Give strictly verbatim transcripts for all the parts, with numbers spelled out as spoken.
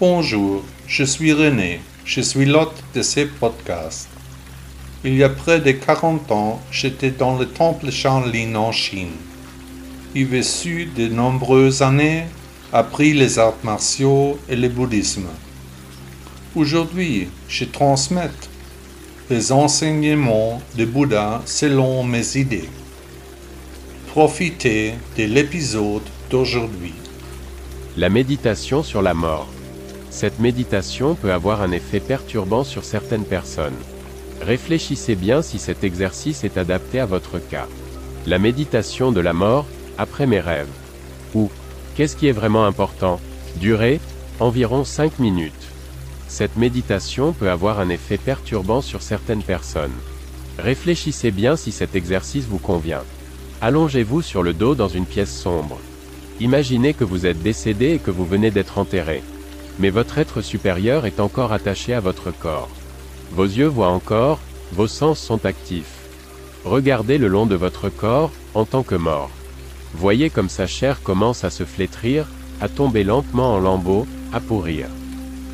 Bonjour, je suis René, je suis l'hôte de ce podcast. Il y a près de quarante ans, j'étais dans le temple Shaolin en Chine. J'ai vécu de nombreuses années, appris les arts martiaux et le bouddhisme. Aujourd'hui, je transmets les enseignements de Bouddha selon mes idées. Profitez de l'épisode d'aujourd'hui. La méditation sur la mort. Cette méditation peut avoir un effet perturbant sur certaines personnes. Réfléchissez bien si cet exercice est adapté à votre cas. La méditation de la mort, après mes rêves. Ou, qu'est-ce qui est vraiment important? Durée, environ cinq minutes. Cette méditation peut avoir un effet perturbant sur certaines personnes. Réfléchissez bien si cet exercice vous convient. Allongez-vous sur le dos dans une pièce sombre. Imaginez que vous êtes décédé et que vous venez d'être enterré. Mais votre être supérieur est encore attaché à votre corps. Vos yeux voient encore, vos sens sont actifs. Regardez le long de votre corps, en tant que mort. Voyez comme sa chair commence à se flétrir, à tomber lentement en lambeaux, à pourrir.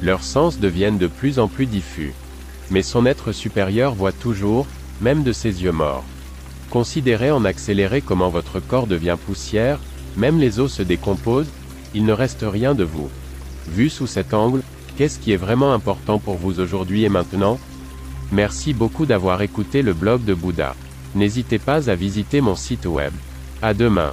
Leurs sens deviennent de plus en plus diffus. Mais son être supérieur voit toujours, même de ses yeux morts. Considérez en accéléré comment votre corps devient poussière, même les os se décomposent, il ne reste rien de vous. Vu sous cet angle, qu'est-ce qui est vraiment important pour vous aujourd'hui et maintenant? Merci beaucoup d'avoir écouté le blog de Bouddha. N'hésitez pas à visiter mon site web. À demain.